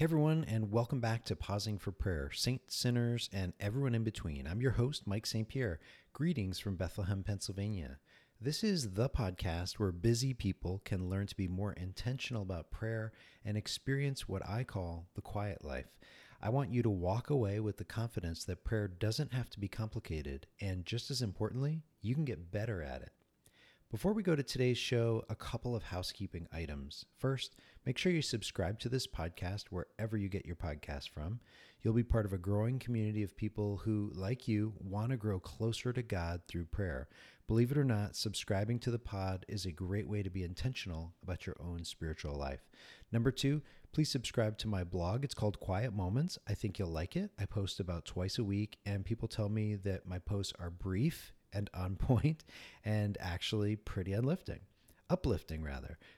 Hey everyone, and welcome back to Pausing for Prayer, Saints, Sinners, and Everyone in Between. I'm your host, Mike St. Pierre. Greetings from Bethlehem, Pennsylvania. This is the podcast where busy people can learn to be more intentional about prayer and experience what I call the quiet life. I want you to walk away with the confidence that prayer doesn't have to be complicated, and just as importantly, you can get better at it. Before we go to today's show, a couple of housekeeping items. First, make sure you subscribe to this podcast wherever you get your podcast from. You'll be part of a growing community of people who, like you, want to grow closer to God through prayer. Believe it or not, subscribing to the pod is a great way to be intentional about your own spiritual life. Number two, please subscribe to my blog. It's called Quiet Moments. I think you'll like it. I post about twice a week, and people tell me that my posts are brief and on point, and actually pretty uplifting.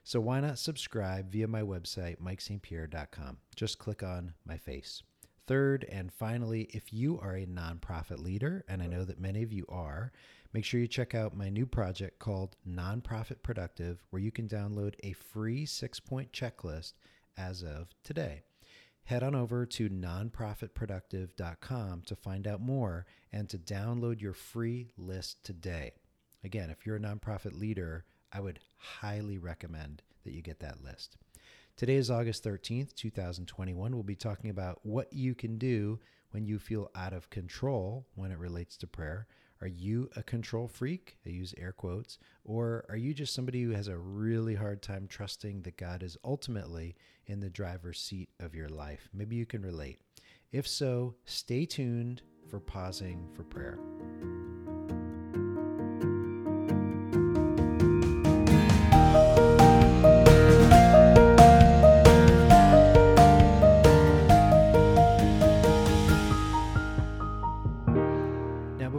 So why not subscribe via my website, mikestpierre.com. Just click on my face. Third, and finally, if you are a nonprofit leader, and I know that many of you are, make sure you check out my new project called Nonprofit Productive, where you can download a free 6-point checklist as of today. Head on over to nonprofitproductive.com to find out more and to download your free list today. Again, if you're a nonprofit leader, I would highly recommend that you get that list. Today is August 13th, 2021. We'll be talking about what you can do when you feel out of control when it relates to prayer. Are you a control freak? I use air quotes. Or are you just somebody who has a really hard time trusting that God is ultimately in the driver's seat of your life? Maybe you can relate. If so, stay tuned for Pausing for Prayer.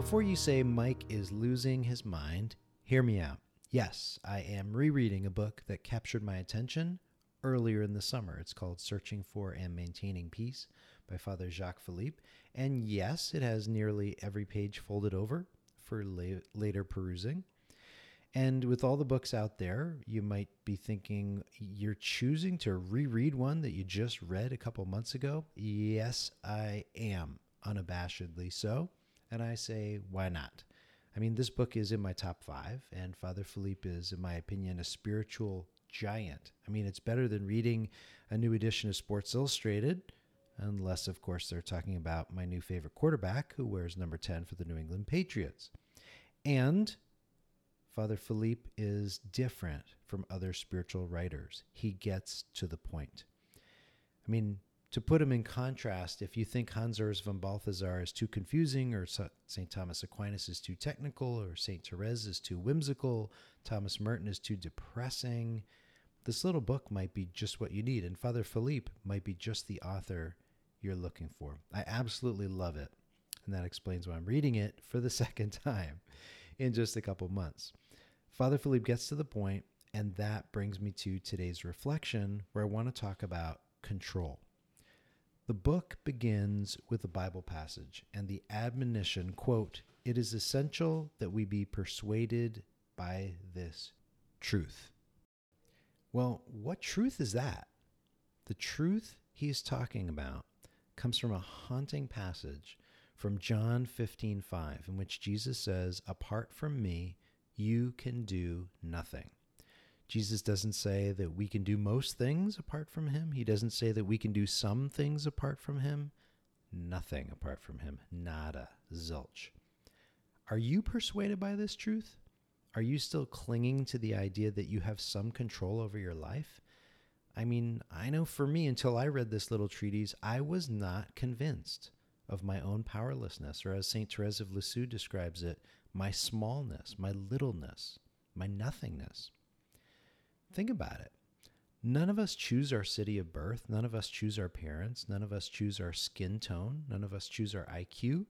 Before you say Mike is losing his mind, hear me out. Yes, I am rereading a book that captured my attention earlier in the summer. It's called Searching for and Maintaining Peace by Father Jacques Philippe. And yes, it has nearly every page folded over for later perusing. And with all the books out there, you might be thinking you're choosing to reread one that you just read a couple months ago. Yes, I am, unabashedly so. And I say, why not? I mean, this book is in my top 5, and Father Philippe is, in my opinion, a spiritual giant. I mean, it's better than reading a new edition of Sports Illustrated, unless, of course, they're talking about my new favorite quarterback, who wears number 10 for the New England Patriots. And Father Philippe is different from other spiritual writers. He gets to the point. I mean, to put him in contrast, if you think Hans Urs von Balthasar is too confusing, or St. Thomas Aquinas is too technical, or St. Therese is too whimsical, Thomas Merton is too depressing, this little book might be just what you need, and Father Philippe might be just the author you're looking for. I absolutely love it, and that explains why I'm reading it for the second time in just a couple months. Father Philippe gets to the point, and that brings me to today's reflection, where I want to talk about control. The book begins with a Bible passage and the admonition, quote, "It is essential that we be persuaded by this truth." Well, what truth is that? The truth he is talking about comes from a haunting passage from John 15:5, in which Jesus says, "Apart from me, you can do nothing." Jesus doesn't say that we can do most things apart from him. He doesn't say that we can do some things apart from him. Nothing apart from him. Nada. Zilch. Are you persuaded by this truth? Are you still clinging to the idea that you have some control over your life? I mean, I know for me, until I read this little treatise, I was not convinced of my own powerlessness, or as St. Therese of Lisieux describes it, my smallness, my littleness, my nothingness. Think about it. None of us choose our city of birth. None of us choose our parents. None of us choose our skin tone. None of us choose our IQ.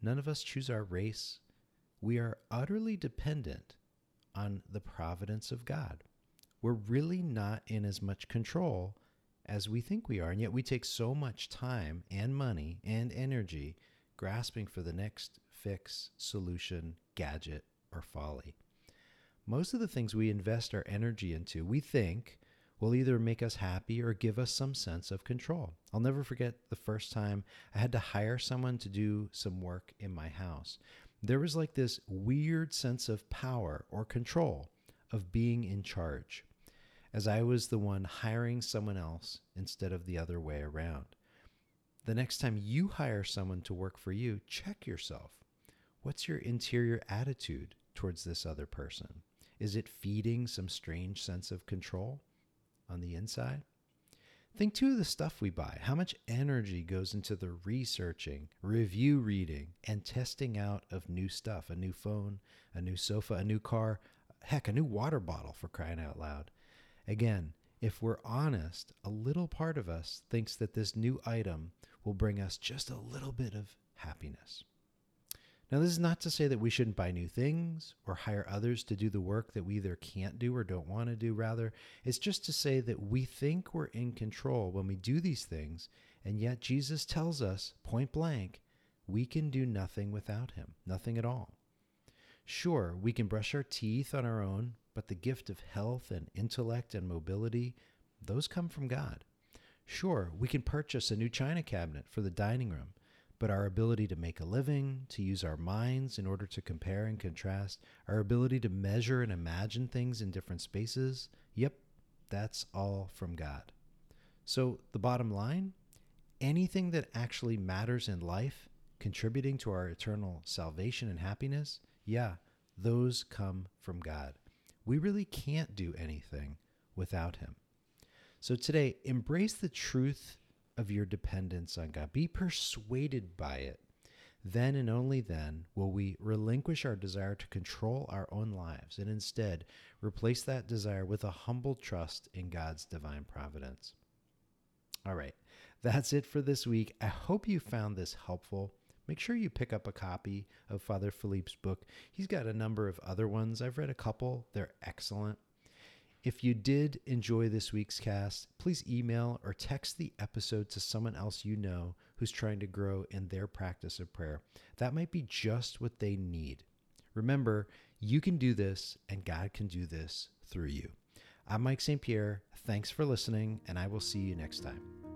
None of us choose our race. We are utterly dependent on the providence of God. We're really not in as much control as we think we are, and yet we take so much time and money and energy grasping for the next fix, solution, gadget, or folly. Most of the things we invest our energy into, we think will either make us happy or give us some sense of control. I'll never forget the first time I had to hire someone to do some work in my house. There was like this weird sense of power or control of being in charge, as I was the one hiring someone else instead of the other way around. The next time you hire someone to work for you, check yourself. What's your interior attitude towards this other person? Is it feeding some strange sense of control on the inside? Think too of the stuff we buy. How much energy goes into the researching, review reading, and testing out of new stuff, a new phone, a new sofa, a new car, heck, a new water bottle, for crying out loud. Again, if we're honest, a little part of us thinks that this new item will bring us just a little bit of happiness. Now, this is not to say that we shouldn't buy new things or hire others to do the work that we either can't do or don't want to do. Rather, it's just to say that we think we're in control when we do these things, and yet Jesus tells us point blank, we can do nothing without him, nothing at all. Sure, we can brush our teeth on our own, but the gift of health and intellect and mobility, those come from God. Sure, we can purchase a new china cabinet for the dining room, but our ability to make a living, to use our minds in order to compare and contrast, our ability to measure and imagine things in different spaces, yep, that's all from God. So the bottom line, anything that actually matters in life, contributing to our eternal salvation and happiness, yeah, those come from God. We really can't do anything without him. So today, embrace the truth of your dependence on God. Be persuaded by it. Then and only then will we relinquish our desire to control our own lives and instead replace that desire with a humble trust in God's divine providence. All right, that's it for this week. I hope you found this helpful. Make sure you pick up a copy of Father Philippe's book. He's got a number of other ones. I've read a couple. They're excellent. If you did enjoy this week's cast, please email or text the episode to someone else you know who's trying to grow in their practice of prayer. That might be just what they need. Remember, you can do this and God can do this through you. I'm Mike St. Pierre. Thanks for listening, and I will see you next time.